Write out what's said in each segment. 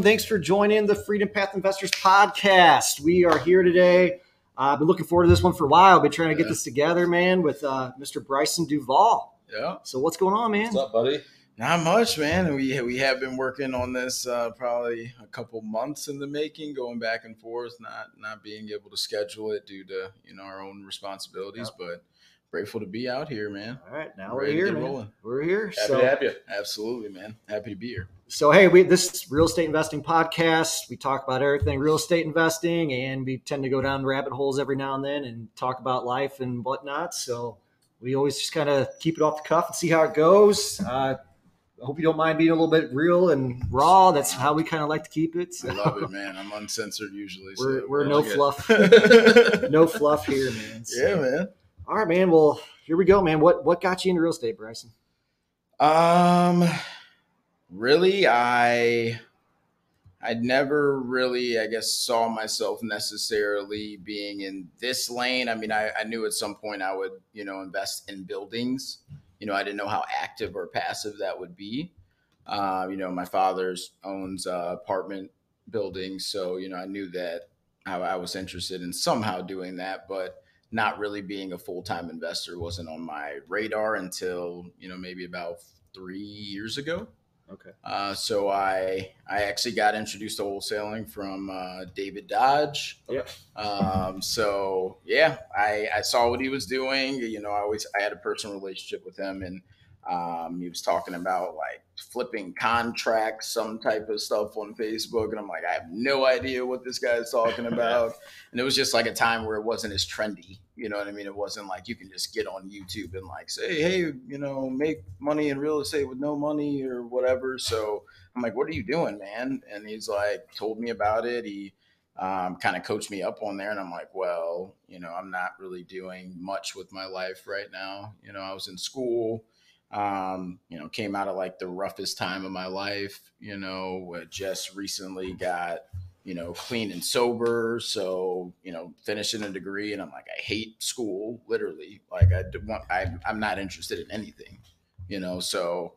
everyone. Thanks for joining the Freedom Path Investors podcast. We are here today. I've been looking forward to this one for a while. I've been trying to get this together, man, with Mr. Bryson Duvall. Yeah. So what's going on, man? What's up, buddy? Not much, man. We have been working on this probably a couple months in the making, going back and forth, not being able to schedule it due to our own responsibilities, but grateful to be out here, man. All right, now we're here, man. Rolling. We're here. Happy to have you. Absolutely, man. Happy to be here. So, hey, this real estate investing podcast, we talk about everything real estate investing, and we tend to go down rabbit holes every now and then and talk about life and whatnot. So we always just kind of keep it off the cuff and see how it goes. I hope you don't mind being a little bit real and raw. That's how we kind of like to keep it. So. I love it, man. I'm uncensored usually. We're no fluff. No fluff here, man. So. Yeah, man. All right, man. Well, here we go, man. What got you into real estate, Bryson? Really, I never really, I guess, saw myself necessarily being in this lane. I mean, I knew at some point I would, invest in buildings. I didn't know how active or passive that would be. My father owns apartment buildings. So, I knew that I was interested in somehow doing that, but not really being a full-time investor wasn't on my radar until, maybe about 3 years ago. Okay. So I actually got introduced to wholesaling from David Dodge. Yeah. So yeah, I saw what he was doing. I had a personal relationship with him, and he was talking about like flipping contracts, some type of stuff on Facebook, and I'm like, I have no idea what this guy is talking about. And it was just like a time where it wasn't as trendy. You know what I mean? It wasn't like you can just get on YouTube and like say, hey, make money in real estate with no money or whatever. So I'm like, what are you doing, man? And he's like, told me about it. He kind of coached me up on there. And I'm like, well, I'm not really doing much with my life right now. I was in school, came out of like the roughest time of my life, just recently got clean and sober. So, finishing a degree, and I'm like, I hate school, literally. Like I'm not interested in anything, so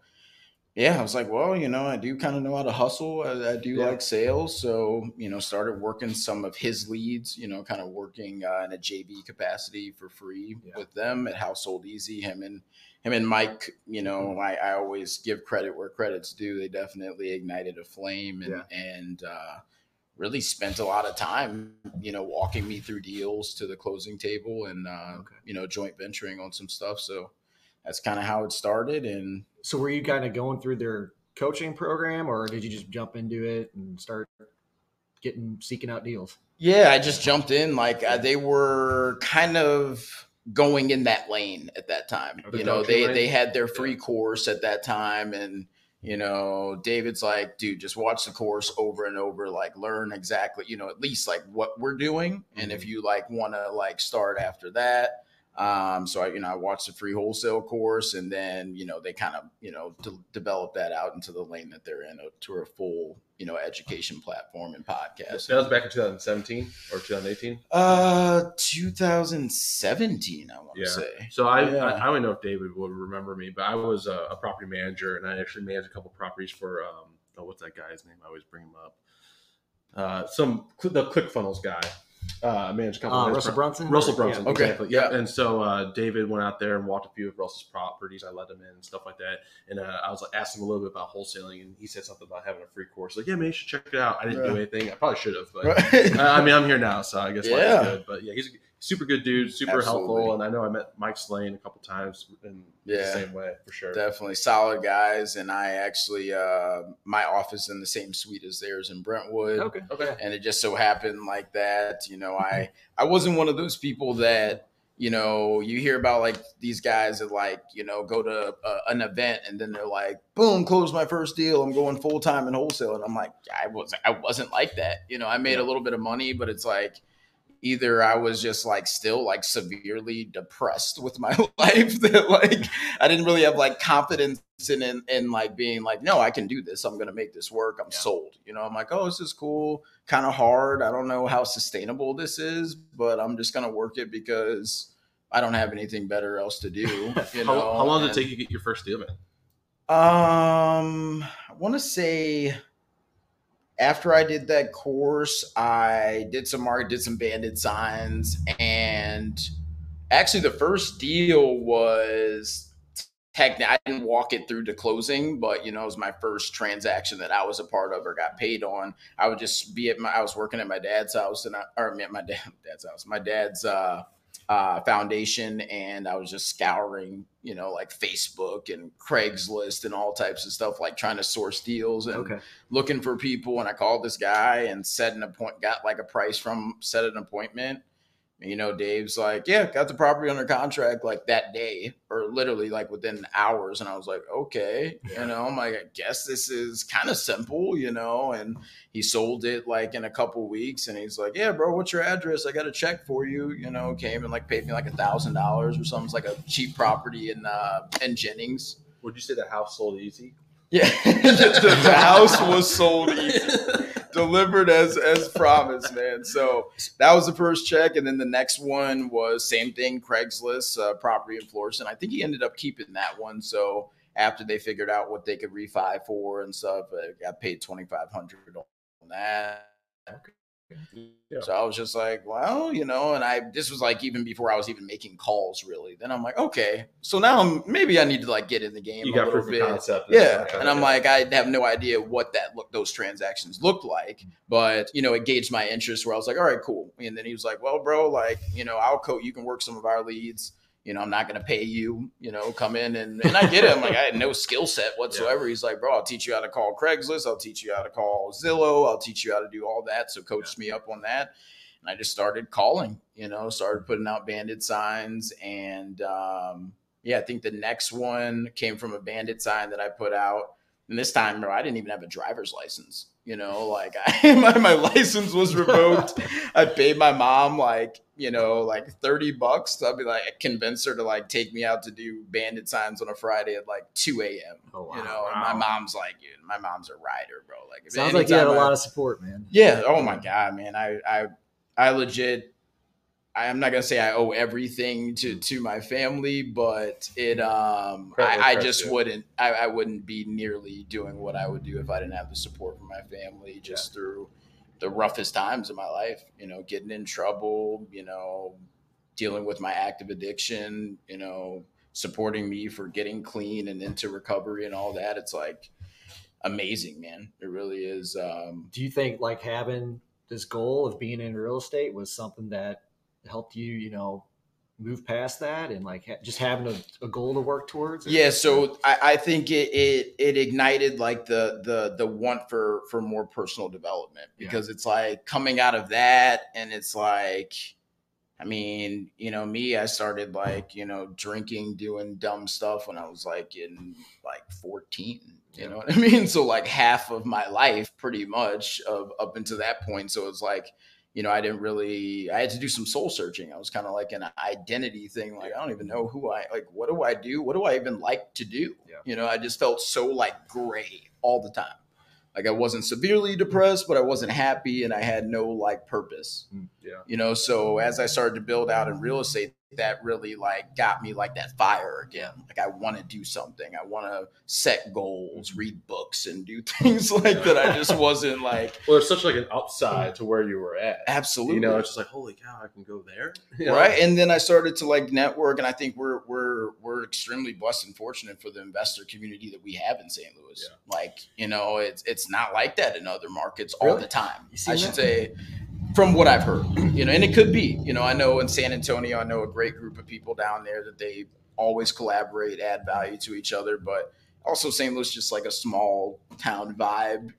yeah, I was like, well, I do kind of know how to hustle. I do like sales. So, started working some of his leads, kind of working in a JV capacity for free with them at Household Easy. Him and Mike, I always give credit where credit's due. They definitely ignited a flame and really spent a lot of time, walking me through deals to the closing table and, joint venturing on some stuff. So that's kind of how it started. And so were you kind of going through their coaching program, or did you just jump into it and start seeking out deals? Yeah, I just jumped in. Like they were kind of going in that lane at that time. Okay. They had their free course at that time, and David's like, dude, just watch the course over and over, like learn exactly, at least like what we're doing. And if you like want to like start after that. So I watched the free wholesale course, and then, they kind of, developed that out into the lane that they're in to a full, education platform and podcast. That was back in 2017 or 2018? 2017, I want to say. So I don't know if David will remember me, but I was a property manager, and I actually managed a couple properties for, what's that guy's name? I always bring him up. The ClickFunnels guy. I managed a couple of Russell Brunson. Yeah. Okay. Exactly. Yeah. And so David went out there and walked a few of Russell's properties. I let him in and stuff like that. And I was like, asking him a little bit about wholesaling, and he said something about having a free course. Like, yeah, man, you should check it out. I didn't do anything. I probably should have, but I'm here now, so I guess life's good. But yeah, he's a super good dude, super helpful. And I know I met Mike Slane a couple times in the same way, for sure. Definitely solid guys. And I actually, my office in the same suite as theirs in Brentwood. Okay. And it just so happened like that, I wasn't one of those people that, you hear about like these guys that like, go to an event and then they're like, boom, close my first deal. I'm going full time in wholesale. And I'm like, I wasn't like that. I made a little bit of money, but it's like, either I was just like still like severely depressed with my life that like I didn't really have like confidence in like being like, no, I can do this. I'm going to make this work. I'm sold. I'm like, oh, this is cool. Kind of hard. I don't know how sustainable this is, but I'm just going to work it because I don't have anything better else to do. How long did it take you to get your first deal, man? I want to say After I did that course, I did some market, did some banded signs, and actually the first deal was technically, I didn't walk it through to closing, but it was my first transaction that I was a part of or got paid on. I would just be I was working at my dad's house, my dad's foundation, and I was just scouring, like Facebook and Craigslist and all types of stuff, like trying to source deals and looking for people. And I called this guy and set an appointment. Dave's like, yeah, got the property under contract like that day or literally like within hours. And I was like, okay, I'm like, I guess this is kind of simple, and he sold it like in a couple weeks. And he's like, yeah, bro, what's your address? I got a check for you, came and like paid me like $1,000 or something. It's like a cheap property in Jennings. Would you say the house sold easy? Yeah, the house was sold easy. Delivered as promised, man. So that was the first check. And then the next one was same thing, Craigslist, property in Florissant. I think he ended up keeping that one. So after they figured out what they could refi for and stuff, I got paid $2,500 on that. Okay. Yeah. So I was just like, well, and this was like even before I was even making calls really. Then I'm like, okay, so now maybe I need to like get in the game a little bit. Concept, yeah. And I'm like, I have no idea what those transactions looked like, but it gauged my interest where I was like, all right, cool. And then he was like, well, bro, like, I'll coach, you can work some of our leads. I'm not going to pay you, come in and I get it. I'm like, I had no skill set whatsoever. Yeah. He's like, bro, I'll teach you how to call Craigslist. I'll teach you how to call Zillow. I'll teach you how to do all that. So coached me up on that. And I just started calling, started putting out banded signs. And I think the next one came from a banded sign that I put out. And this time, bro, I didn't even have a driver's license. My license was revoked. I paid my mom like $30. So I'd be like, convince her to like take me out to do bandit signs on a Friday at like 2 a.m. Oh, wow, and my mom's a rider, bro. Like, sounds like you had a lot of support, man. Yeah. Oh my God, man. I legit, I'm not gonna say I owe everything to my family, but it I wouldn't be nearly doing what I would do if I didn't have the support from my family through the roughest times of my life, getting in trouble, dealing with my active addiction, supporting me for getting clean and into recovery and all that. It's like amazing, man. It really is. Do you think like having this goal of being in real estate was something that helped you, move past that and like just having a goal to work towards? Yeah. So I think it ignited like the want for more personal development, because it's like coming out of that. And it's like, I mean, I started like, drinking, doing dumb stuff when I was like in like 14, you know what I mean? So like half of my life pretty much up until that point. So it's like, I had to do some soul searching. I was kind of like an identity thing. Like, I don't even know who what do I do? What do I even like to do? Yeah. I just felt so like gray all the time. Like I wasn't severely depressed, but I wasn't happy and I had no like purpose, so as I started to build out in real estate, that really like got me like that fire again. Like I want to do something. I want to set goals, read books and do things like that. I just wasn't like, well, there's such like an upside to where you were at. Absolutely. It's just like, holy cow, I can go there. Right. And then I started to like network, and I think we're extremely blessed and fortunate for the investor community that we have in St. Louis. Yeah. Like, it's not like that in other markets all the time. I should say, from what I've heard, and it could be, I know in San Antonio, I know a great group of people down there that they always collaborate, add value to each other, but also St. Louis, just like a small town vibe,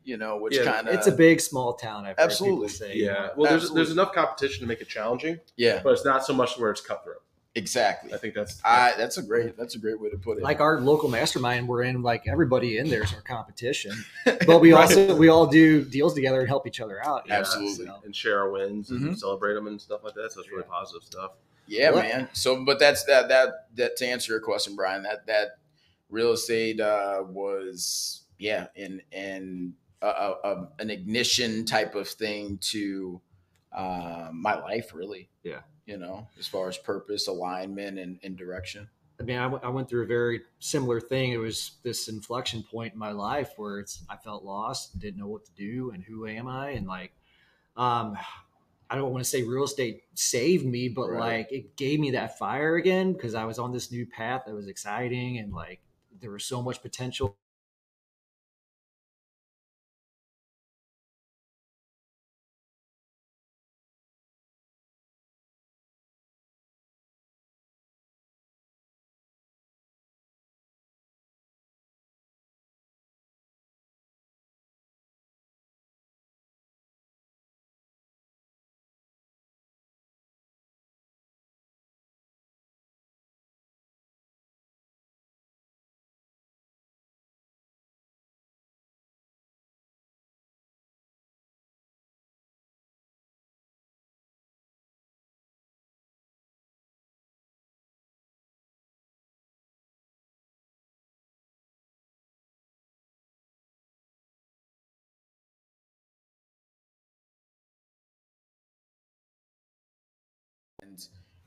which kind of, it's a big, small town. I've heard people say. Yeah. Well, there's enough competition to make it challenging, but it's not so much where it's cutthroat. Exactly. I think that's a great way to put it. Like our local mastermind we're in, like everybody in there is our competition, but we all do deals together and help each other out. Absolutely. And share our wins and celebrate them and stuff like that. So it's really positive stuff. Yeah, man. So, but that's that to answer your question, Brian, that real estate was, an ignition type of thing to my life really. Yeah. As far as purpose, alignment, and direction. I mean, I went through a very similar thing. It was this inflection point in my life where I felt lost, didn't know what to do and who am I? And like, I don't want to say real estate saved me, but like it gave me that fire again because I was on this new path that was exciting and like there was so much potential.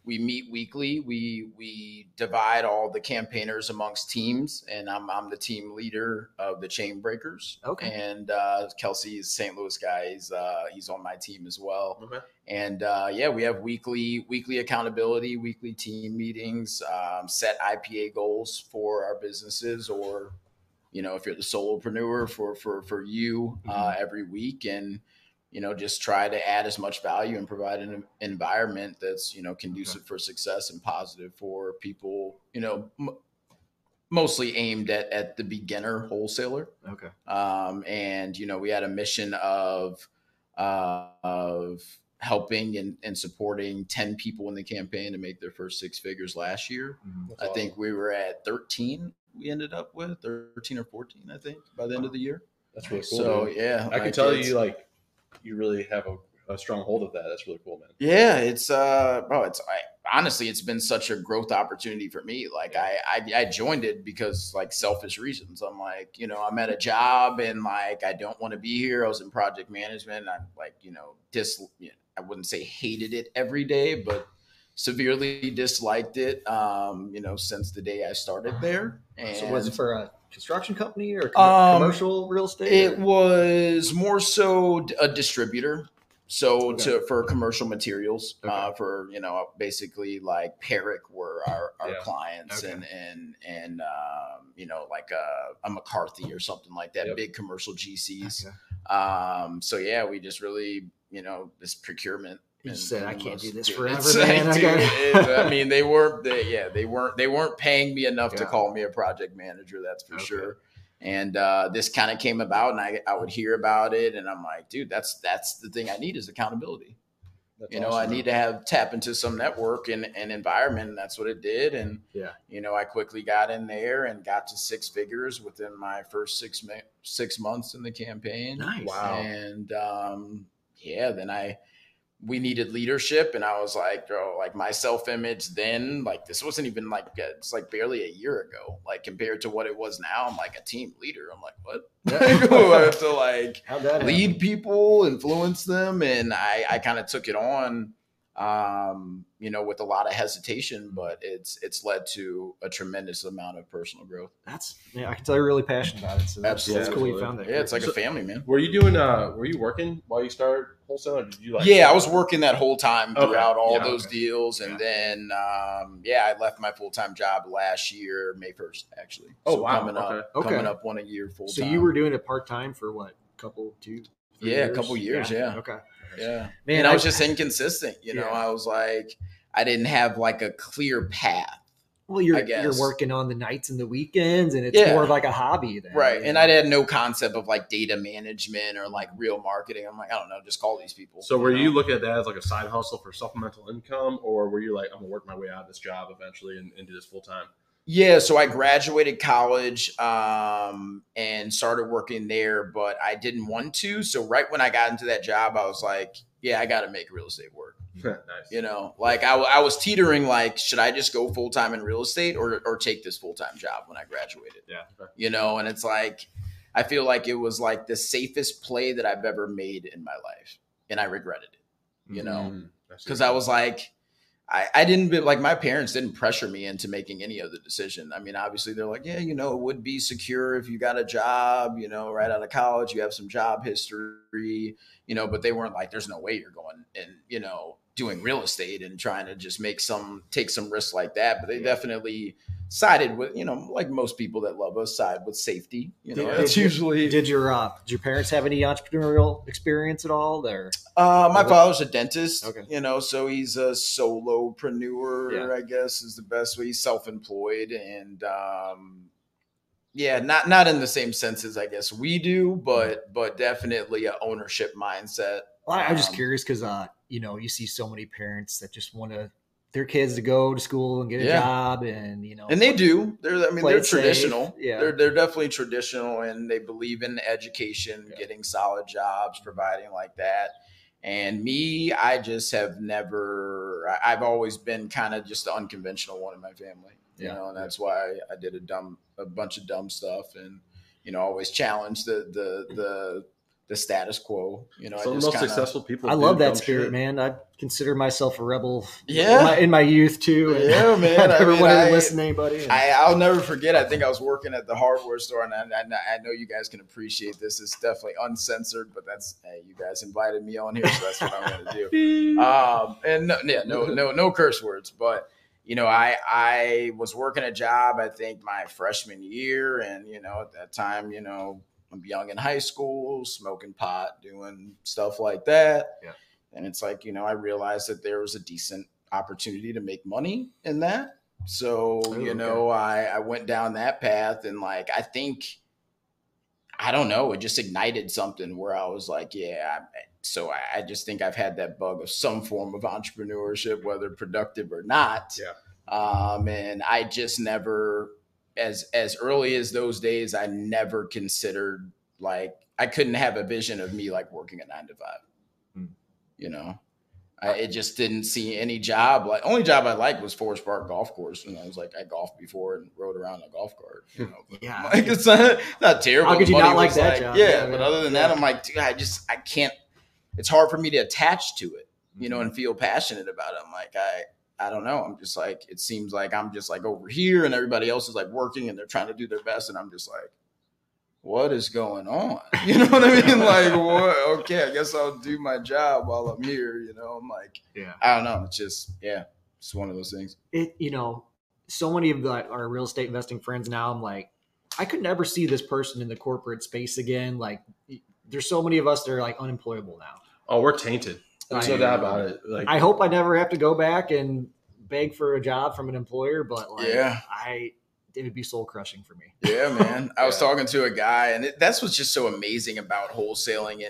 We meet weekly. We divide all the campaigners amongst teams, and I'm the team leader of the Chain Breakers. Okay. And Kelsey is a St. Louis guy. He's on my team as well. Okay. And yeah, we have weekly accountability, weekly team meetings, set IPA goals for our businesses, or you know, if you're the solopreneur, for you every week. And you know, just try to add as much value and provide an environment that's, you know, conducive for success and positive for people, you know, mostly aimed at the beginner wholesaler. Okay. And, you know, we had a mission of helping and supporting 10 people in the campaign to make their first six figures last year. I awesome. Think we were at 13. We ended up with 13 or 14, I think, by the end of the year. That's really cool. So, man. Yeah, I can tell you like, you really have a strong hold of that. That's really cool, man. Yeah, it's bro, honestly, it's been such a growth opportunity for me. Like I joined it because like selfish reasons. I'm like, you know, I'm at a job and like I don't want to be here. I was in project management. I'm like, you know, I wouldn't say hated it every day, but severely disliked it. You know, since the day I started there. And so was it for a construction company or commercial real estate? It was more so a distributor. So for commercial materials, for, you know, basically like Perrick were our clients and you know, like a McCarthy or something like that, big commercial GCs. Okay. So yeah, we just really, you know, this procurement. You said I can't do this forever, man. I mean, they weren't paying me enough to call me a project manager. That's for sure. And this kind of came about, and I would hear about it, and I'm like, dude, that's the thing I need is accountability. That's you know, awesome. I need to tap into some network and environment. And that's what it did. And, you know, I quickly got in there and got to six figures within my first 6 months in the campaign. Nice. Wow. And then we needed leadership. And I was like, bro, like my self-image then, like this wasn't even like, it's like barely a year ago, like compared to what it was now, I'm like a team leader. I'm like, what? I have to like lead people, influence them. And I kind of took it on, you know, with a lot of hesitation, but it's led to a tremendous amount of personal growth. I can tell you're really passionate about it. So that's cool. You found that. Yeah. It's like a family, man. Were you doing, were you working while you started? Wholesale, or did you like I was working that whole time throughout all those deals. And then, I left my full-time job last year, May 1st, actually. Oh, so wow. Coming up 1 year full-time. So you were doing it part-time for what? A couple years. Yeah. Okay. Yeah. Man, and I was just inconsistent. You know, I was like, I didn't have like a clear path. Well, you're working on the nights and the weekends, and it's more of like a hobby then. Right. And I had no concept of like data management or like real marketing. I'm like, I don't know, just call these people. So were you looking at that as like a side hustle for supplemental income, or were you like, I'm gonna work my way out of this job eventually and do this full time? Yeah. So I graduated college and started working there, but I didn't want to. So right when I got into that job, I was like, yeah, I got to make real estate work. Nice. You know, like I was teetering, like, should I just go full time in real estate or take this full time job when I graduated? Yeah. Right. You know, and it's like, I feel like it was like the safest play that I've ever made in my life. And I regretted it, you know, because I was like, I didn't, like, my parents didn't pressure me into making any of the decision. I mean, obviously they're like, yeah, you know, it would be secure if you got a job, you know, right out of college, you have some job history, you know, but they weren't like, there's no way you're going and, you know, doing real estate and trying to just take some risks like that. But they definitely sided with, you know, like most people that love us side with safety. You know, it's usually. Did your parents have any entrepreneurial experience at all there? My father's a dentist, okay. You know, so he's a solopreneur, I guess is the best way. He's self-employed and, yeah, not in the same sense as I guess we do, but definitely an ownership mindset. Well, I'm just curious because, you know, you see so many parents that just want to their kids to go to school and get a job, and you know, and they do. They're, I mean, they're traditional. Yeah. They're definitely traditional, and they believe in education, getting solid jobs, providing like that. And me, I just have never. I've always been kind of just the unconventional one in my family, you know, and that's why I did a bunch of dumb stuff, and you know, always challenged the status quo, you know. Some of the most successful people. I love that spirit, man. I consider myself a rebel in my youth too. And yeah, man. I never wanted to listen to anybody. I'll never forget. I think I was working at the hardware store, and I know you guys can appreciate this. It's definitely uncensored, but that's, hey, you guys invited me on here, so that's what I'm going to do. And no curse words, but you know, I was working a job, I think my freshman year. And, you know, at that time, you know, I'm young in high school, smoking pot, doing stuff like that. Yeah. And it's like, you know, I realized that there was a decent opportunity to make money in that. So, I went down that path, and like, I think, I don't know, it just ignited something where I was like, I just think I've had that bug of some form of entrepreneurship, whether productive or not. Yeah. And I just never, as early as those days, I never considered, like, I couldn't have a vision of me like working a 9-to-5, you know, it just didn't see any job. Like, only job I liked was Forest Park Golf Course. And I was like, I golfed before and rode around a golf cart, you know, like, it's not terrible. How could you not like that job? Yeah. But other than that, I'm like, dude, I can't, it's hard for me to attach to it, you know, and feel passionate about it. I'm like, I don't know. I'm just like, it seems like I'm just like over here and everybody else is like working and they're trying to do their best. And I'm just like, what is going on? You know what I mean? Like, what? Okay, I guess I'll do my job while I'm here. You know, I'm like, I don't know. It's just, it's one of those things. You know, so many of our real estate investing friends now, I'm like, I could never see this person in the corporate space again. Like, there's so many of us that are like unemployable now. Oh, we're tainted. There's no doubt about it. Like, I hope I never have to go back and beg for a job from an employer, but like, it would be soul crushing for me. Yeah, man. I was talking to a guy, and that's what's just so amazing about wholesaling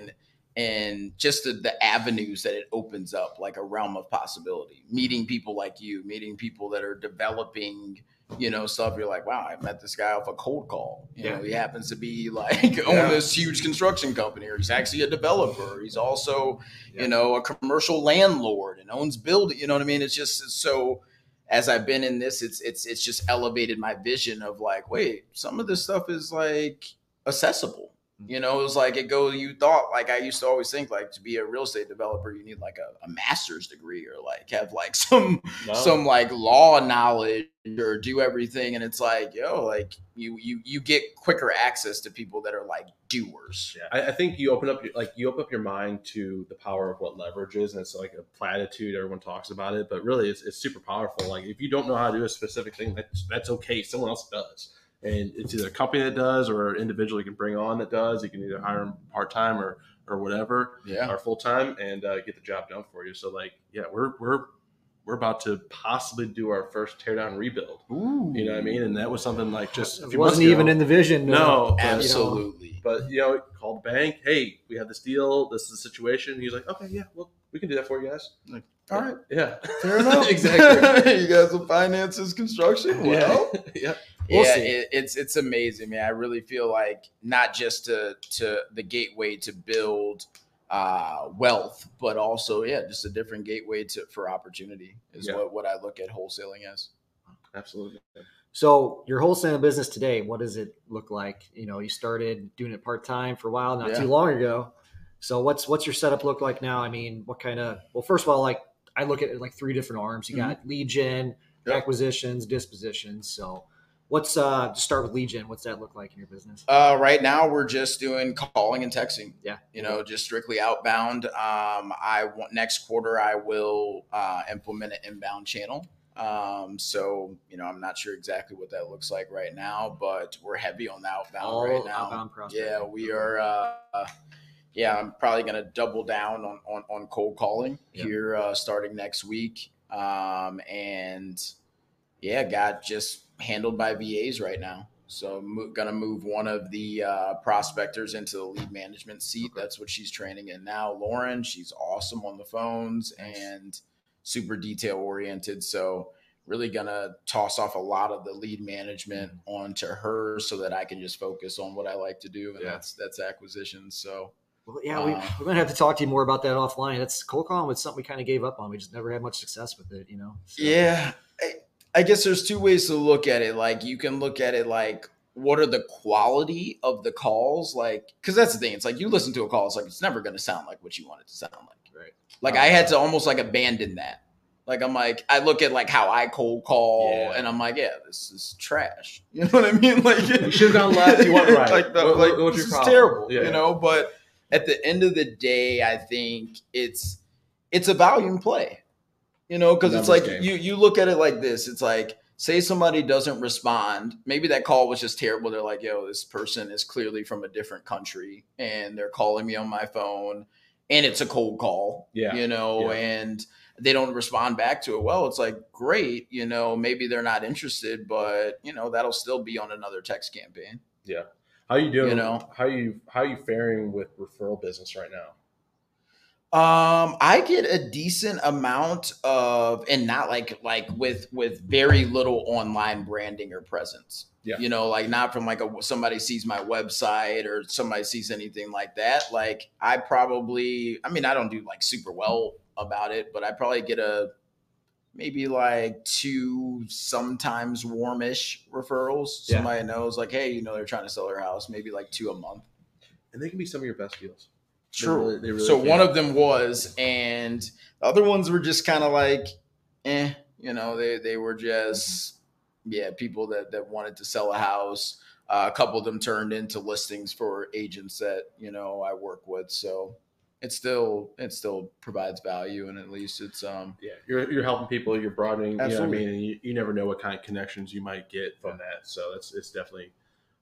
and just the avenues that it opens up, like a realm of possibility. Meeting people like you, meeting people that are developing, you know, stuff. You're like, wow, I met this guy off a cold call. You know, he happens to be like own this huge construction company, or he's actually a developer. He's also, you know, a commercial landlord and owns building. You know what I mean? It's just so. As I've been in this, it's just elevated my vision of like, wait, some of this stuff is like accessible. You know, it was like you thought, like, I used to always think like to be a real estate developer, you need like a master's degree or like have like some like law knowledge or do everything. And it's like, yo, like you get quicker access to people that are like doers. Yeah. I think you open up your mind to the power of what leverage is. And it's like a platitude. Everyone talks about it, but really it's super powerful. Like, if you don't know how to do a specific thing, that's okay. Someone else does. And it's either a company that does or an individual you can bring on that does. You can either hire them part-time or whatever, or full-time, and get the job done for you. So like, we're about to possibly do our first teardown rebuild. Ooh. You know what I mean? And that was something like just a few months ago. It wasn't even in the vision. No, absolutely. But, you know, called the bank. Hey, we have this deal. This is the situation. And he's like, okay, yeah, well, we can do that for you guys. I'm like, all right. Yeah. Fair enough. Exactly. You guys will finance this construction? Well, yeah. It's amazing, man. I really feel like not just to the gateway to build wealth, but also, just a different gateway for opportunity is what I look at wholesaling as. Absolutely. So your wholesaling business today, what does it look like? You know, you started doing it part-time for a while, not too long ago. So what's your setup look like now? I mean, what kind of, well, first of all, like, I look at it like three different arms. You got lead gen, acquisitions, dispositions. So what's just start with lead gen. What's that look like in your business? Right now we're just doing calling and texting. Yeah. You know, just strictly outbound. I want next quarter, I will implement an inbound channel. So, you know, I'm not sure exactly what that looks like right now, but we're heavy on the outbound right now. Outbound prospect. Yeah, we are, I'm probably going to double down on cold calling here, starting next week. Got just handled by VAs right now. So I'm going to move one of the prospectors into the lead management seat. Okay. That's what she's training in now. Lauren, she's awesome on the phones and super detail oriented. So really going to toss off a lot of the lead management onto her so that I can just focus on what I like to do. And that's acquisitions. So, we might have to talk to you more about that offline. That's cold calling was something we kind of gave up on. We just never had much success with it, you know? So. Yeah. I guess there's two ways to look at it. Like you can look at it like, what are the quality of the calls? Like, cause that's the thing. It's like, you listen to a call. It's like, it's never going to sound like what you want it to sound like. Right. Like I had to almost like abandon that. Like, I'm like, I look at like how I cold call and I'm like, this is trash. You know what I mean? Like you should have gone left. You went right. What's your problem? It's terrible, you know, but at the end of the day, I think it's a volume play, you know, because it's like you look at it like this. It's like, say somebody doesn't respond. Maybe that call was just terrible. They're like, yo, this person is clearly from a different country and they're calling me on my phone and it's a cold call, you know, and they don't respond back to it. Well, it's like, great, you know, maybe they're not interested, but you know, that'll still be on another text campaign. Yeah. How you doing? You know, how you faring with referral business right now? I get a decent amount of, and not like with very little online branding or presence. Yeah. You know, like not from like somebody sees my website or somebody sees anything like that. Like I don't do like super well about it, but I probably get maybe like two sometimes warmish referrals. Yeah. Somebody knows like, hey, you know, they're trying to sell their house, maybe like two a month. And they can be some of your best deals. True. They really so can. One of them was, and the other ones were just kind of like, you know, they were just, people that wanted to sell a house. A couple of them turned into listings for agents that, you know, I work with. So it still provides value, and at least it's you're helping people, you're broadening, absolutely. You know what I mean, and you never know what kind of connections you might get from that. So it's definitely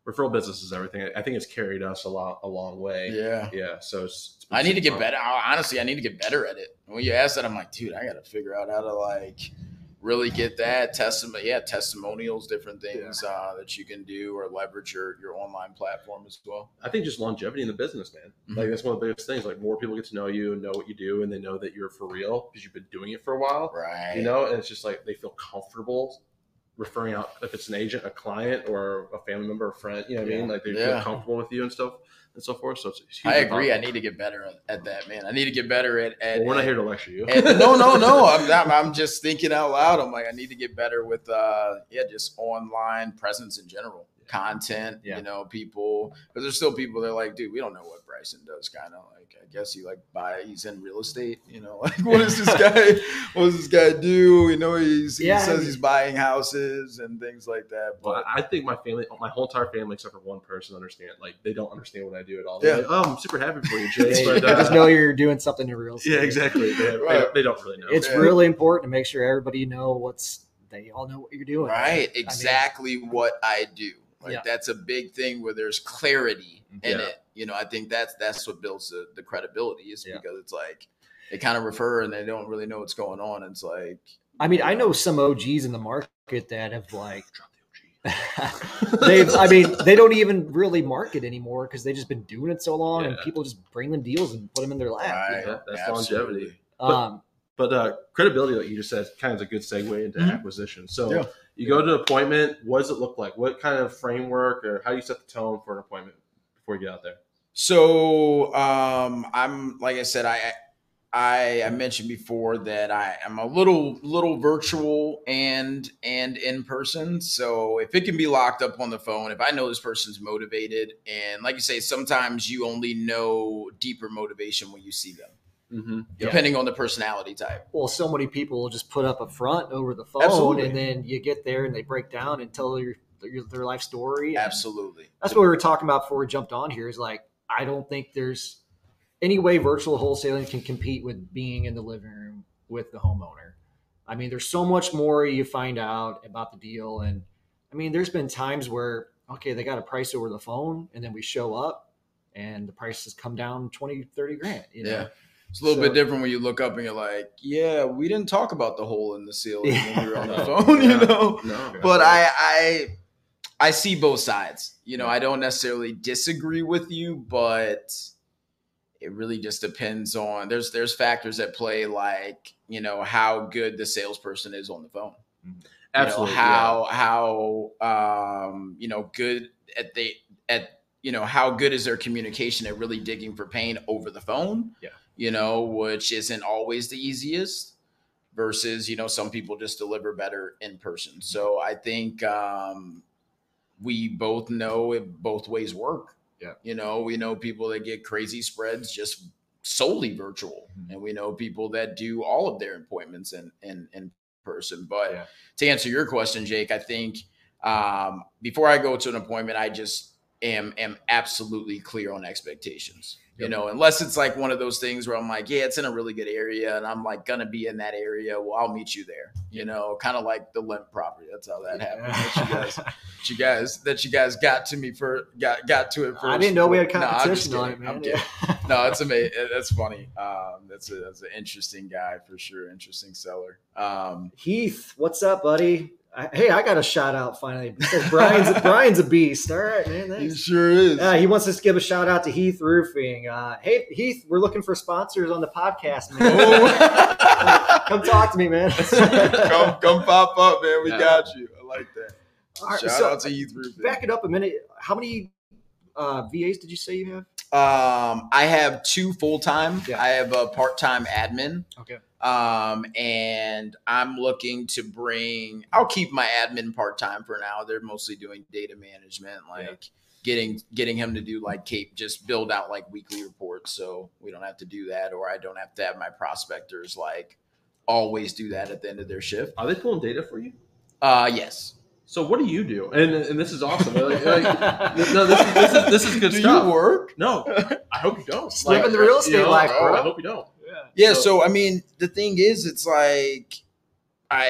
referral business is everything. I think it's carried us a long way. Yeah. So it's I need to get better. Honestly, I need to get better at it. When you ask that, I'm like, dude, I got to figure out how to like really get that testimonials, different things that you can do or leverage your online platform as well. I think just longevity in the business, man. Mm-hmm. Like that's one of the biggest things. Like more people get to know you and know what you do, and they know that you're for real because you've been doing it for a while, right? You know, and it's just like they feel comfortable referring out if it's an agent, a client, or a family member, a friend. You know what I mean? Like they feel comfortable with you and stuff. And so forth. So it's huge. I agree. I need to get better at that, man. I need to get better at well, we're not here to lecture you. No. I'm not. I'm just thinking out loud. I'm like, I need to get better with, just online presence in general, content, you know, people. Because there's still people that are like, dude, we don't know what Bryson does. Kind of like, I guess he's in real estate, you know, like what is this guy? What does this guy do? You know, he says he's buying houses and things like that. But well, I think my whole entire family, except for one person, they don't understand what I do at all. They're like, oh, I'm super happy for you, Jay. But, I just know you're doing something in real estate. Yeah, exactly. They don't really know. It's really important to make sure everybody they all know what you're doing. Right. Exactly what I do. Like that's a big thing where there's clarity in it. You know, I think that's what builds the credibility is because it's like they kind of refer and they don't really know what's going on. It's like, I mean, I know some OGs in the market that have like, they don't even really market anymore because they've just been doing it so long and people just bring them deals and put them in their lap. Right. You know? That's longevity. But credibility, like you just said, kind of is a good segue into acquisition. So you go to an appointment. What does it look like? What kind of framework or how do you set the tone for an appointment before you get out there? So I'm like I said, I mentioned before that I am a little virtual and in person. So if it can be locked up on the phone, if I know this person's motivated, and like you say, sometimes you only know deeper motivation when you see them. Mm-hmm. Depending on the personality type. Well, so many people will just put up a front over the phone, and then you get there and they break down and tell their life story. Absolutely. That's what we were talking about before we jumped on here, is like, I don't think there's any way virtual wholesaling can compete with being in the living room with the homeowner. I mean, there's so much more you find out about the deal. And I mean, there's been times where, okay, they got a price over the phone and then we show up and the price has come down 20, 30 grand, you know? Yeah. It's a little bit different when you look up and you're like, yeah, we didn't talk about the hole in the ceiling when we were on the phone, you know? But I see both sides. You know, I don't necessarily disagree with you, but it really just depends on, there's factors at play, like, you know, how good the salesperson is on the phone. Absolutely. You know, how you know, good how good is their communication at really digging for pain over the phone? Yeah. You know, which isn't always the easiest, versus, you know, some people just deliver better in person. So I think we both know it, both ways work. Yeah. You know, we know people that get crazy spreads just solely virtual. Mm-hmm. And we know people that do all of their appointments in person. But to answer your question, Jake, I think before I go to an appointment, I just am absolutely clear on expectations. You know, unless it's like one of those things where I'm like, yeah, it's in a really good area and I'm like going to be in that area. Well, I'll meet you there, you know, kind of like the Limp property. That's how that happened. That you guys got to it first. I didn't know we had competition on it, man. No, it's amazing. That's funny. That's an interesting guy for sure. Interesting seller. Heath, what's up, buddy? Hey, I got a shout out finally. Brian's a beast. All right, man. Thanks. He sure is. He wants us to give a shout out to Heath Roofing. Hey, Heath, we're looking for sponsors on the podcast, man. Come talk to me, man. come pop up, man. We got you. I like that. Right, shout out to Heath Roofing. Back it up a minute. How many VAs did you say you have? I have 2 full-time. Yeah. I have a part-time admin. Okay. And I'm looking to I'll keep my admin part-time for now. They're mostly doing data management, like getting him to do like just build out like weekly reports. So we don't have to do that. Or I don't have to have my prospectors like always do that at the end of their shift. Are they pulling data for you? Yes. So what do you do? And this is awesome. This is good stuff. Do you work? No, I hope you don't. Living the real estate life, bro. I hope you don't. Yeah. So I mean, the thing is, it's like I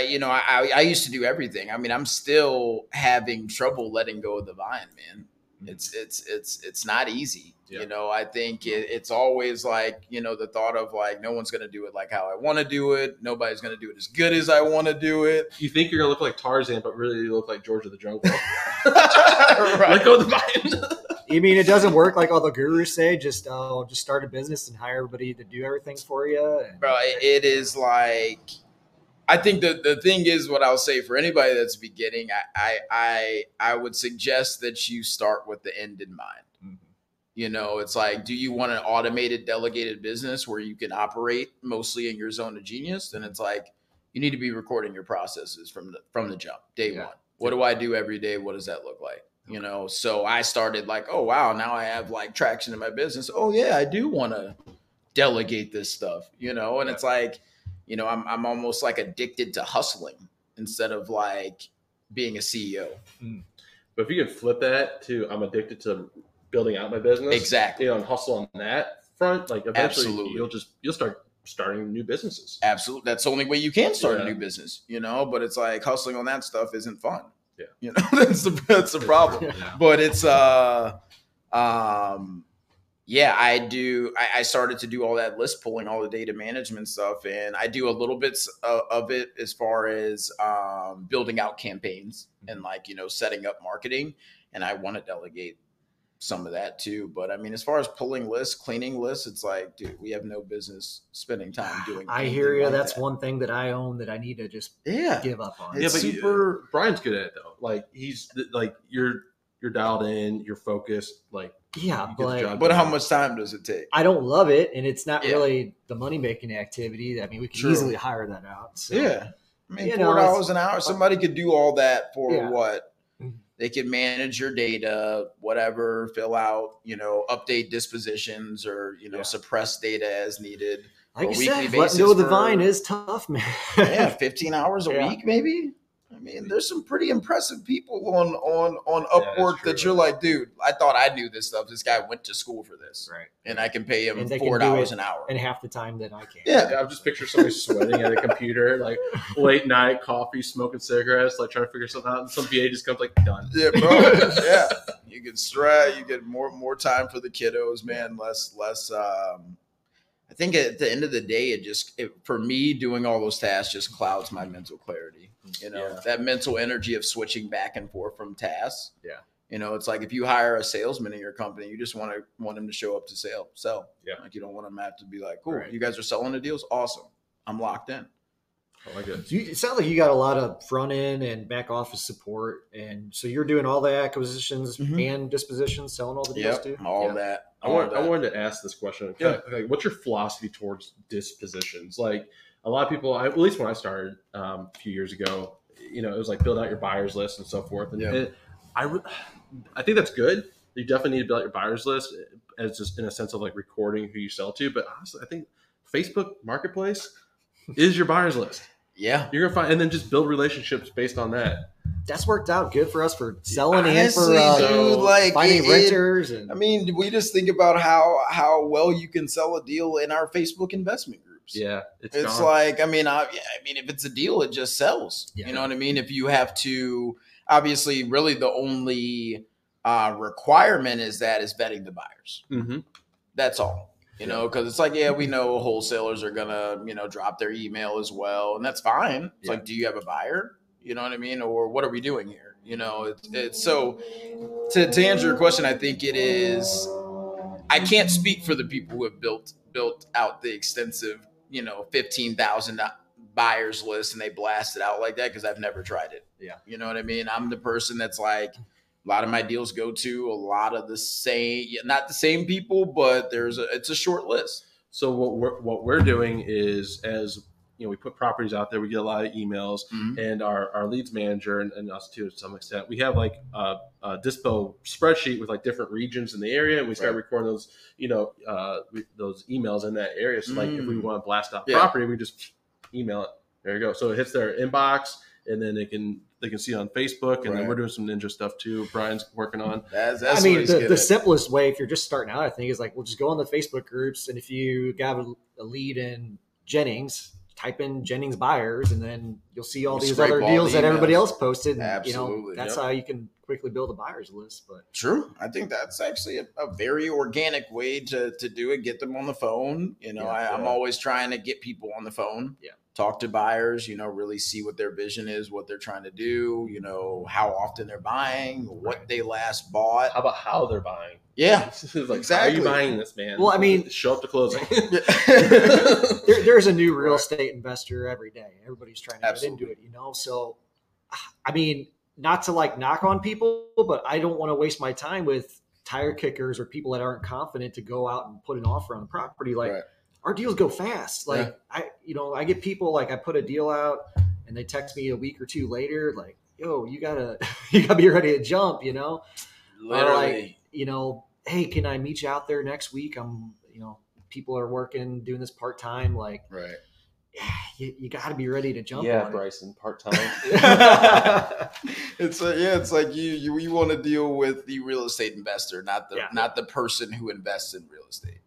used to do everything. I mean, I'm still having trouble letting go of the vine, man. Mm-hmm. It's not easy. Yeah. You know, I think it's always like, you know, the thought of like, no one's going to do it like how I want to do it. Nobody's going to do it as good as I want to do it. You think you're going to look like Tarzan, but really you look like George of the Jungle. Let go of the vine. You mean it doesn't work like all the gurus say? Just start a business and hire everybody to do everything for you. Bro, it is like, I think the thing is, what I'll say for anybody that's beginning, I would suggest that you start with the end in mind. You know, it's like, do you want an automated delegated business where you can operate mostly in your zone of genius? Then it's like, you need to be recording your processes from the jump, day one. What do I do every day? What does that look like? You know, so I started like, oh, wow, now I have like traction in my business. Oh, yeah, I do want to delegate this stuff, you know, and it's like, you know, I'm almost like addicted to hustling instead of like being a CEO. But if you could flip that to I'm addicted to building out my business, exactly, you know, and hustle on that front, like eventually you'll start starting new businesses. Absolutely, that's the only way you can start a new business, you know. But it's like hustling on that stuff isn't fun. Yeah, you know, that's the problem. Yeah. But it's I started to do all that list pulling, all the data management stuff, and I do a little bit of it as far as building out campaigns and like, you know, setting up marketing, and I want to delegate some of that too. But I mean, as far as pulling lists, cleaning lists, it's like, dude, we have no business spending time doing. I hear you. Like that's one thing that I own that I need to just give up on. Yeah, but Brian's good at it though. Like he's like, you're dialed in, you're focused. Like but how much time does it take? I don't love it, and it's not really the money making activity. I mean, we can easily hire that out. So. Yeah, I mean, you $4 an hour. Somebody could do all that for what? They can manage your data, whatever, fill out, you know, update dispositions or, you know, suppress data as needed. Like you said, letting go of the vine is tough, man. Yeah, 15 hours a week, maybe. I mean, there's some pretty impressive people on Upwork that you're like, dude, I thought I knew this stuff. This guy went to school for this. Right. And I can pay him $4 an hour. And half the time that I can. Yeah. I've just pictured somebody sweating at a computer, like late night, coffee, smoking cigarettes, like trying to figure something out. And some VA just comes like, done. Yeah, bro. Yeah. You get stressed. You get more time for the kiddos, man. Less, I think at the end of the day, it for me, doing all those tasks just clouds my mental clarity. You know, that mental energy of switching back and forth from tasks. Yeah. You know, it's like if you hire a salesman in your company, you just want him to show up to sell. Yeah. Like you don't want him to have to be like, cool, you guys are selling the deals. Awesome. I'm locked in. I like it. So it sounds like you got a lot of front end and back office support. And so you're doing all the acquisitions and dispositions, selling all the deals too? All that. I wanted to ask this question. Yeah. Like, what's your philosophy towards dispositions? Like a lot of people, at least when I started a few years ago, you know, it was like build out your buyer's list and so forth. And I think that's good. You definitely need to build out your buyer's list as just in a sense of like recording who you sell to. But honestly, I think Facebook Marketplace is your buyer's list. Yeah. You're going to find, and then just build relationships based on that. That's worked out good for us for selling and for finding renters. And I mean, we just think about how well you can sell a deal in our Facebook investment groups. Yeah. It's like, I mean, if it's a deal, it just sells. Yeah. You know what I mean? If you have to, obviously really the only requirement is vetting the buyers. Mm-hmm. That's all. You know, because it's like, yeah, we know wholesalers are going to, you know, drop their email as well. And that's fine. It's like, do you have a buyer? You know what I mean? Or what are we doing here? You know, it's so to answer your question, I think it is. I can't speak for the people who have built out the extensive, you know, 15,000 buyers list and they blast it out like that because I've never tried it. Yeah. You know what I mean? I'm the person that's like, a lot of my deals go to a lot of the same, not the same people, but it's a short list. So what we're doing is, as you know, we put properties out there, we get a lot of emails and our leads manager and us too, to some extent, we have like a dispo spreadsheet with like different regions in the area. And we start recording those, you know, those emails in that area. So like if we want to blast out property, we just email it. There you go. So it hits their inbox and then they can see on Facebook, and then we're doing some ninja stuff too. Brian's working on. That's I mean, the simplest way if you're just starting out, I think, is like, we'll just go on the Facebook groups, and if you got a lead in Jennings, type in Jennings buyers, and then you'll see all these other deals that everybody else posted. And, absolutely, you know, that's how you can quickly build a buyers list. But true, I think that's actually a very organic way to do it. Get them on the phone. You know, I'm always trying to get people on the phone. Yeah. Talk to buyers, you know, really see what their vision is, what they're trying to do, you know, how often they're buying, what they last bought. How about how they're buying? Yeah, like, exactly. How are you buying this, man? Well, I mean, show up to closing. There's a new real estate investor every day. Everybody's trying to get into it, you know? So, I mean, not to like knock on people, but I don't want to waste my time with tire kickers or people that aren't confident to go out and put an offer on the property. Like, our deals go fast. Like I get people, like I put a deal out and they text me a week or two later, like, yo, you gotta be ready to jump, you know, literally, like, you know, hey, can I meet you out there next week? I'm, you know, people are working, doing this part-time, like, you got to be ready to jump. Yeah, Bryson, part-time. It's like you want to deal with the real estate investor, not the person who invests in real estate.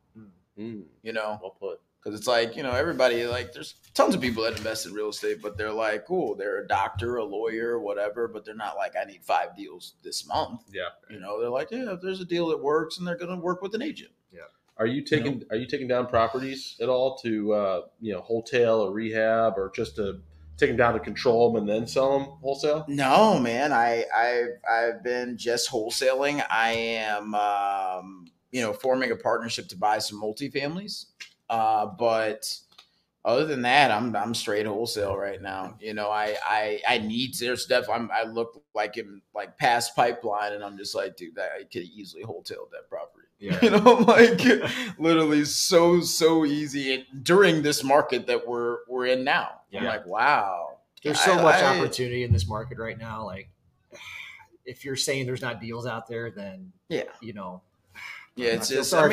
You know, well put. Because it's like, you know, everybody, like, there's tons of people that invest in real estate, but they're like, cool, they're a doctor, a lawyer, whatever, but they're not like, I need 5 deals this month. Yeah. You know, they're like, yeah, if there's a deal that works, and they're going to work with an agent. Yeah. Are you taking down properties at all to, you know, wholesale or rehab, or just to take them down to control them and then sell them wholesale? No, man, I've been just wholesaling. I am, you know, forming a partnership to buy some multifamilies. But other than that, I'm straight wholesale right now. You know, I need there's stuff. I look like in like past pipeline, and I'm just like, dude, that I could easily wholesale that property. Yeah. You know, like literally so easy during this market that we're in now. Yeah. I'm like, wow, there's so much opportunity in this market right now. Like, if you're saying there's not deals out there, then you know. Yeah, it's just, you have to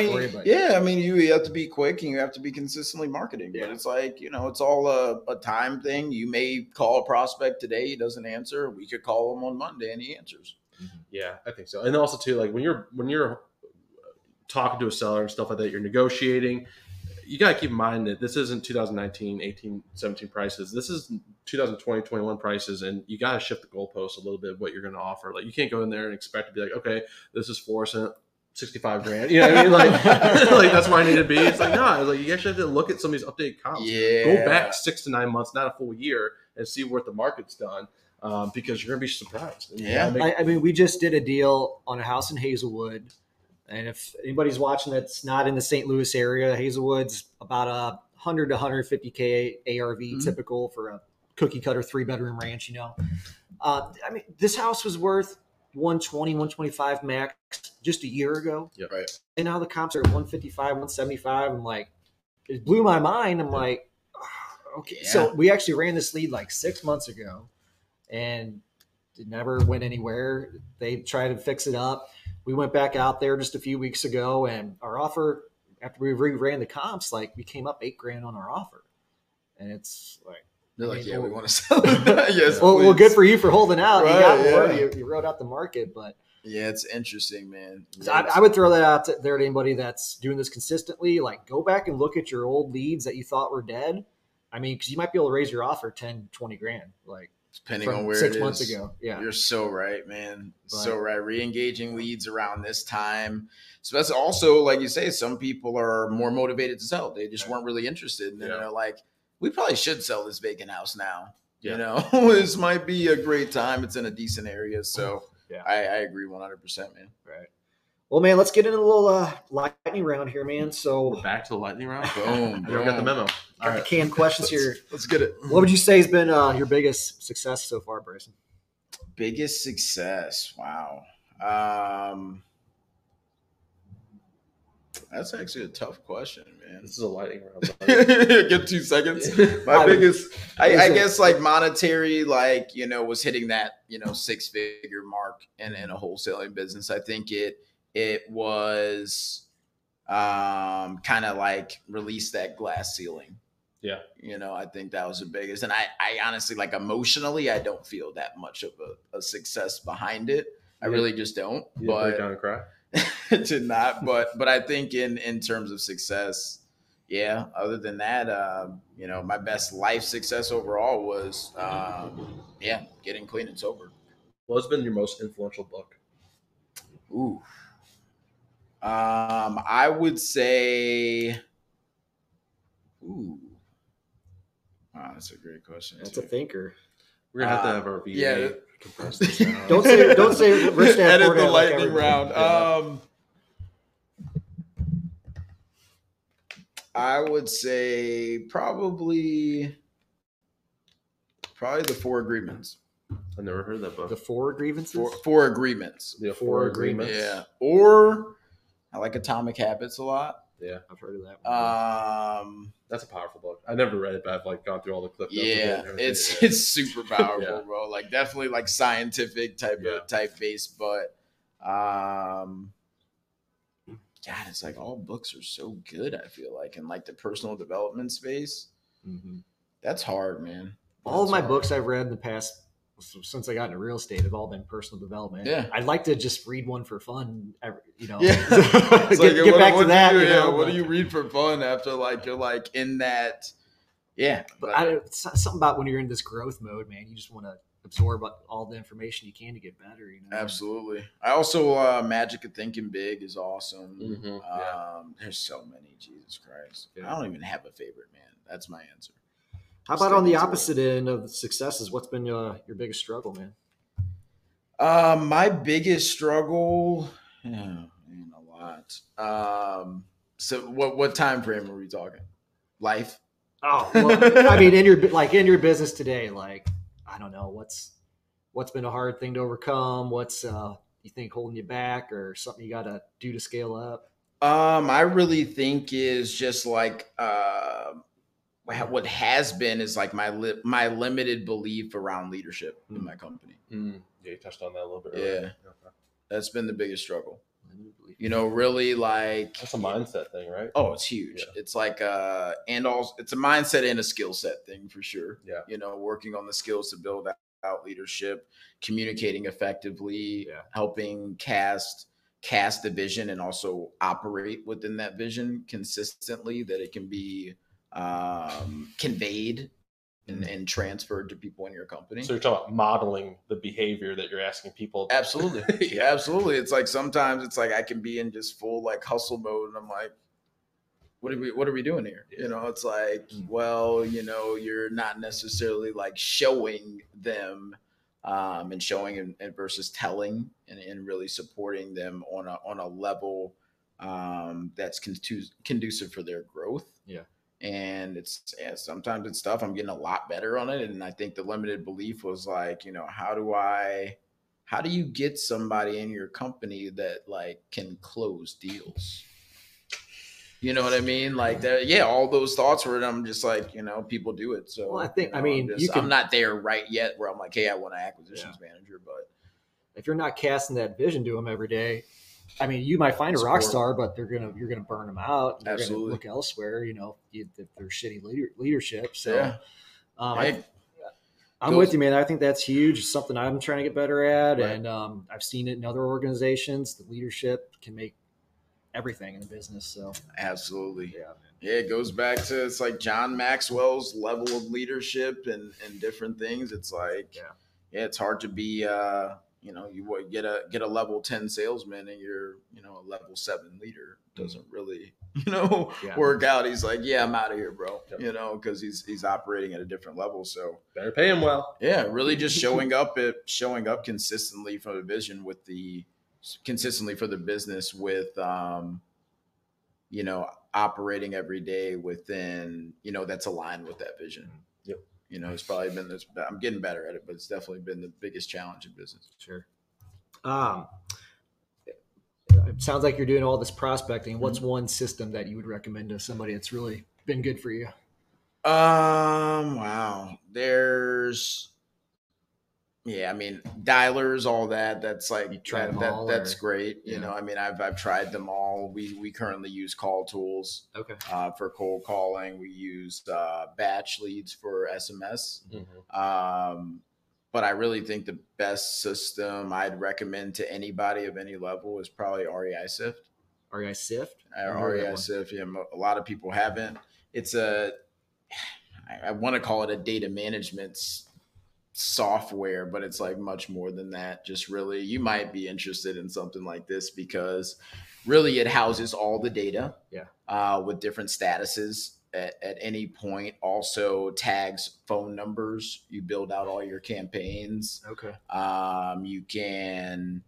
be quick and you have to be consistently marketing. Yeah. But it's like, it's all a time thing. You may call a prospect today, he doesn't answer. We could call him on Monday and he answers. Mm-hmm. Yeah, I think so. And also too, like when you're talking to a seller and stuff like that, you're negotiating. You got to keep in mind that this isn't 2019, 18, 17 prices. This is 2020, 21 prices. And you got to shift the goalposts a little bit of what you're going to offer. Like you can't go in there and expect to be like, okay, this is $465,000. You know what I mean? Like, like that's where I need to be. It's like, no, it's like you actually have to look at some of these updated comps. Yeah. Go back 6 to 9 months, not a full year, and see what the market's done. Because you're going to be surprised. Yeah. I mean, we just did a deal on a house in Hazelwood. And if anybody's watching that's not in the St. Louis area, Hazelwood's about $100,000 to $150,000 ARV, mm-hmm. typical for a cookie cutter 3-bedroom ranch. This house was worth $120,000, $125,000 max just a year ago. Yeah, right. And now the comps are at $155,000, $175,000. I'm like, it blew my mind. I'm like, oh, okay. Yeah. So we actually ran this lead like 6 months ago, and it never went anywhere. They tried to fix it up. We went back out there just a few weeks ago, and our offer, after we re-ran the comps, like we came up $8,000 on our offer, and it's like they're like, yeah, we want to sell it. Yes, well, good for you for holding out. Right, you got more. Yeah. You rode out the market, but yeah, it's interesting, man. So I would throw that out there to anybody that's doing this consistently. Like, go back and look at your old leads that you thought were dead. I mean, because you might be able to raise your offer $10,000, $20,000, like. Depending on where 6 months ago. Yeah. You're so right, man. Right. So right. Re-engaging leads around this time. So that's also, like you say, some people are more motivated to sell. They just weren't really interested. And they're like, we probably should sell this vacant house now. Yeah. This might be a great time. It's in a decent area. So I agree 100%, man. Right. Well, man, let's get into a little lightning round here, man. So we're back to the lightning round. Boom. Boom. I got the memo. All right. Canned questions here. Let's get it. What would you say has been your biggest success so far, Bryson? Biggest success. Wow. That's actually a tough question, man. This is a lightning round. Get 2 seconds. Yeah. My biggest, I guess, like monetary, like, was hitting that, 6-figure mark in a wholesaling business. I think it was kind of like release that glass ceiling. Yeah. I think that was the biggest. And I honestly, like emotionally, I don't feel that much of a success behind it. I really just don't. You didn't break down and cry? Did not. But I think in terms of success, yeah. Other than that, my best life success overall was, getting clean and sober. What's been your most influential book? Ooh. I would say, wow, that's a great question. That's a thinker. We're gonna have to have our VA compress this down. Don't say. Rich Dad Edit the lightning round. I would say probably the Four Agreements. I never heard that book. The Four Grievances. Four Agreements. The Four Agreements. Yeah. Or. I like Atomic Habits a lot. Yeah, I've heard of that one. That's a powerful book. I never read it, but I've gone through all the clip notes. Yeah, it's super powerful, bro. Like definitely like scientific type base, but God, it's like all books are so good. I feel like in like the personal development space, mm-hmm. that's hard, man. All of my books I've read in the past. Since I got into real estate, it's all been personal development. Yeah. I'd like to just read one for fun, get back to that. What do you read for fun after like, you're like in that? Yeah. But it's something about when you're in this growth mode, man, you just want to absorb all the information you can to get better. Absolutely. I also, Magic of Thinking Big is awesome. Mm-hmm. There's so many, Jesus Christ. Yeah. I don't even have a favorite, man. That's my answer. How about on the opposite end of successes? What's been your biggest struggle, man? My biggest struggle, a lot. So what time frame are we talking? Life? Oh, well, I mean, in your business today, like I don't know what's been a hard thing to overcome. What's you think holding you back, or something you got to do to scale up? I really think is just like. What has been is like my limited belief around leadership in my company. Mm. Yeah, you touched on that a little bit earlier. Yeah. Okay. That's been the biggest struggle. You know, really like that's a mindset thing, right? Oh, it's huge. Yeah. It's like and also it's a mindset and a skill set thing for sure. Yeah. You know, working on the skills to build out leadership, communicating effectively, helping cast the vision and also operate within that vision consistently, that it can be conveyed and transferred to people in your company. So you're talking about modeling the behavior that you're asking people. Absolutely. Yeah, absolutely. It's like, sometimes it's like, I can be in just full like hustle mode and I'm like, what are we doing here? You know, it's like, well, you know, you're not necessarily like showing them and showing and versus telling and really supporting them on a level that's conducive for their growth. Yeah. And it's sometimes it's tough. I'm getting a lot better on it, and I think the limited belief was like, you know, how do you get somebody in your company that like can close deals? You know what I mean? Like that, yeah. All those thoughts were, and I'm just like, you know, people do it. So well, I think, you know, I mean, I'm not there right yet where I'm like, hey, I want an acquisitions manager, but if you're not casting that vision to them every day. I mean, you might find a rock star, but you're gonna burn them out. They're Absolutely. Gonna look elsewhere. You know, if they're shitty leadership. So, yeah. I'm with you, man. I think that's huge. It's something I'm trying to get better at, right. And I've seen it in other organizations. The leadership can make everything in the business. So, absolutely, yeah, man. Yeah. It goes back to it's like John Maxwell's level of leadership and different things. It's like, yeah it's hard to be. You know, you get a level 10 salesman and you're, you know, a level 7 leader doesn't really, you know, work out. He's like, yeah, I'm out of here, bro. Yep. You know, because he's operating at a different level. So better pay him well. Yeah. Really just showing up consistently for the vision consistently for the business with, you know, operating every day within, you know, that's aligned with that vision. Yep. You know, it's probably been this, I'm getting better at it, but it's definitely been the biggest challenge in business. Sure. It sounds like you're doing all this prospecting. What's one system that you would recommend to somebody that's really been good for you? Wow. There's, I mean, dialers, all that. That's like, that's great. You know, I mean, I've tried them all. We currently use Call Tools for cold calling. We used Batch Leads for SMS. Mm-hmm. But I really think the best system I'd recommend to anybody of any level is probably REISift. REISift? REISift. Yeah, a lot of people haven't. It's I want to call it a data management software, but it's like much more than that. Just really, you might be interested in something like this because really it houses all the data with different statuses at any point. Also tags phone numbers. You build out all your campaigns. You can,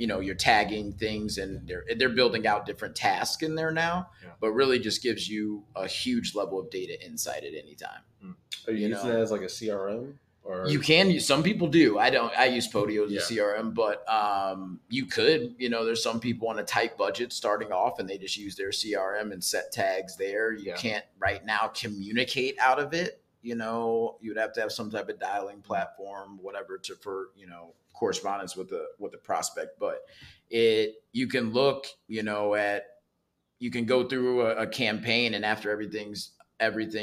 you know, you're tagging things and they're building out different tasks in there now, but really just gives you a huge level of data insight at any time. Are you using that as like a CRM? Or you can use, some people do. I don't, I use Podio as a CRM, but you could, you know, there's some people on a tight budget starting off and they just use their CRM and set tags there. You can't right now communicate out of it. You know, you'd have to have some type of dialing platform, whatever for, you know, correspondence with the prospect, but you can look, you know, you can go through a campaign and after everything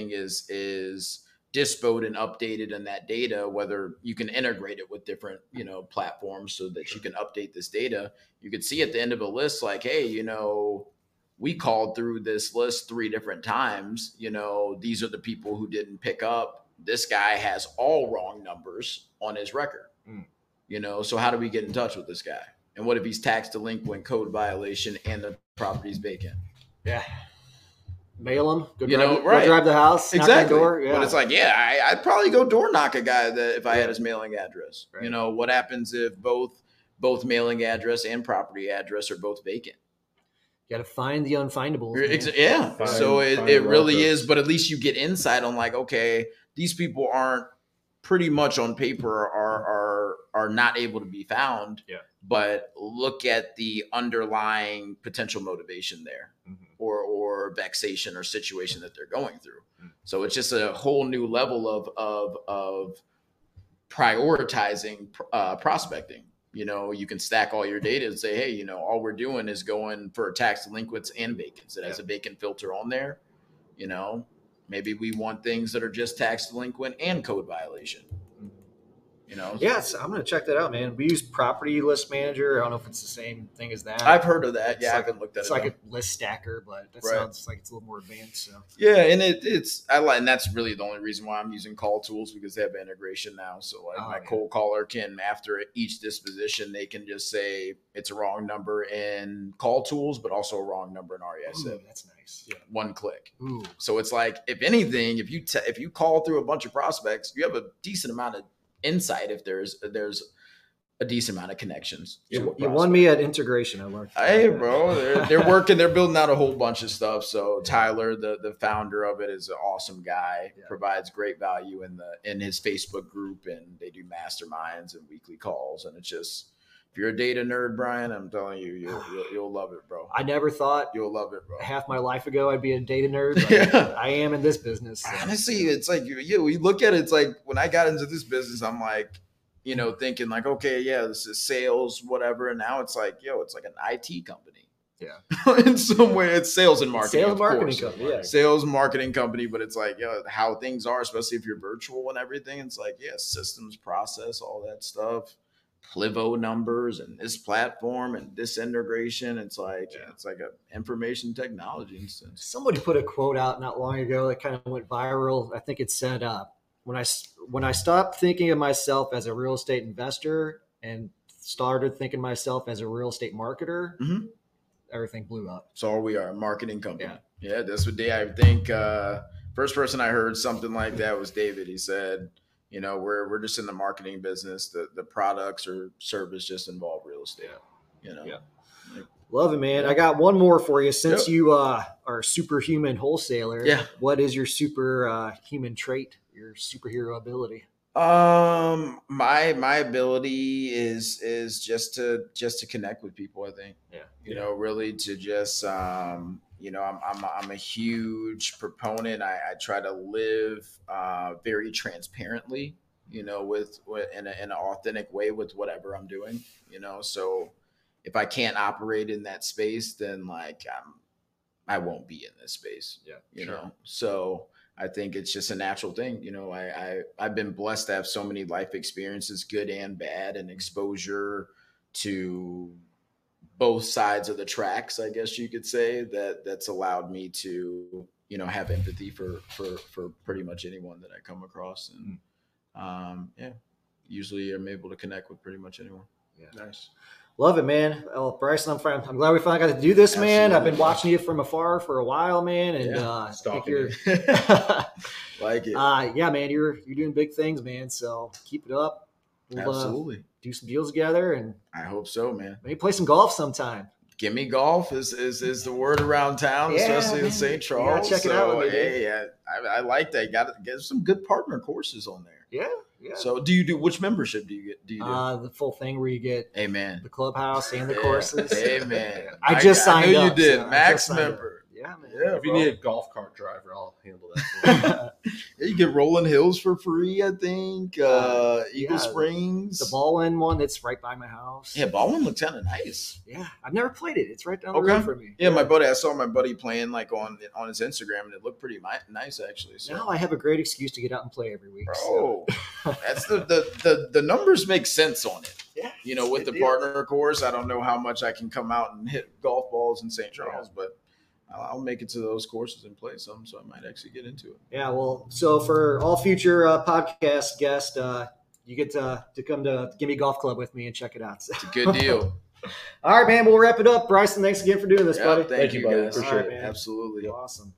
is disposed and updated in that data, whether you can integrate it with different, you know, platforms so that you can update this data. You could see at the end of a list, like, hey, you know, we called through this list 3 different times. You know, these are the people who didn't pick up. This guy has all wrong numbers on his record. You know, so how do we get in touch with this guy? And what if he's tax delinquent, code violation, and the property's vacant? Yeah. Mail them, go drive the house, knock that door. Yeah. But it's like, I'd probably go door knock a guy that if I had his mailing address. Right. You know, what happens if both mailing address and property address are both vacant? You got to find the unfindables. Yeah. So it really is, but at least you get insight on like, okay, these people aren't pretty much on paper are not able to be found. Yeah. But look at the underlying potential motivation there or vexation or situation that they're going through. So it's just a whole new level of prioritizing prospecting. you know, you can stack all your data and say, hey, you know, all we're doing is going for tax delinquents and vacants. It has a vacant filter on there. You know, maybe we want things that are just tax delinquent and code violation. You know? Yes, I'm going to check that out, man. We use property list manager. I don't know if it's the same thing as that. I've heard of that. Yeah, I haven't looked at it. It's like a list stacker, but that sounds like it's a little more advanced. So yeah, and and that's really the only reason why I'm using Call Tools, because they have integration now. So like cold caller can, after each disposition, they can just say it's a wrong number in Call Tools, but also a wrong number in REISift. Ooh, that's nice. Yeah. One click. Ooh. So it's like, if anything, if you call through a bunch of prospects, you have a decent amount of insight if there's a decent amount of connections. You won me at integration. I learned. Hey, bro, they're working. They're building out a whole bunch of stuff. So Tyler, the founder of it, is an awesome guy. Yeah. Provides great value in his Facebook group, and they do masterminds and weekly calls. And it's just, if you're a data nerd, Brian, I'm telling you, you'll love it, bro. I never thought you'll love it, bro. Half my life ago, I'd be a data nerd. But I am in this business. So. Honestly, it's like you look at it. It's like when I got into this business, I'm like, you know, thinking like, okay, yeah, this is sales, whatever. And now it's like, yo, it's like an IT company. Yeah, in some way, it's sales and marketing. Sales marketing company. Yeah. Sales marketing company, but it's like, yo, how things are, especially if you're virtual and everything. It's like, yeah, systems, process, all that stuff. Plivo numbers and this platform and this integration. It's like, it's like a information technology instance. Somebody put a quote out not long ago that kind of went viral. I think it said, when I stopped thinking of myself as a real estate investor and started thinking of myself as a real estate marketer, everything blew up. So we are a marketing company. Yeah. That's what I think. First person I heard something like that was David. He said, you know, we're just in the marketing business. The products or service just involve real estate. You know, love it, man. I got one more for you. Since you are a superhuman wholesaler, what is your human trait? Your superhero ability? My ability is just to connect with people. I think. Yeah. You know, really to just you know, I'm a huge proponent. I try to live very transparently, you know, in an authentic way with whatever I'm doing, you know. So if I can't operate in that space, then like I won't be in this space. Yeah, you know. So I think it's just a natural thing. You know, I've been blessed to have so many life experiences, good and bad, and exposure to both sides of the tracks, I guess you could say, that's allowed me to, you know, have empathy for pretty much anyone that I come across. And usually I'm able to connect with pretty much anyone. Yeah. Nice. Love it, man. Oh, Bryson, I'm glad we finally got to do this, man. I've been watching you from afar for a while, man. And stalking. Like it. Yeah, man, you're doing big things, man. So keep it up. Absolutely. Do some deals together, and I hope so, man. Maybe play some golf sometime. Gimme Golf is the word around town, especially in St. Charles. Check it out. Hey, I like that. Got some good partner courses on there. Yeah. So, which membership do you get? The full thing where you get the clubhouse and the courses. Amen. I just signed up. I knew you did. So Max member. Yeah, man. Yeah, if you need a golf cart driver, I'll handle that for you. You get Rolling Hills for free, I think. Eagle Springs. The Ballin one that's right by my house. Yeah, Ballin looks kind of nice. Yeah, I've never played it. It's right down the road from me. Yeah, my buddy. I saw my buddy playing like on his Instagram, and it looked pretty nice actually. So. Now I have a great excuse to get out and play every week. Bro, that's the numbers make sense on it. Yeah, you know, with the partner course, I don't know how much I can come out and hit golf balls in St. Charles, but I'll make it to those courses and play some, so I might actually get into it. Yeah, well, so for all future podcast guests, you get to come to Gimme Golf Club with me and check it out. It's a good deal. All right, man, we'll wrap it up. Bryson, thanks again for doing this, buddy. Thank you, buddy. Appreciate it. Absolutely. Awesome.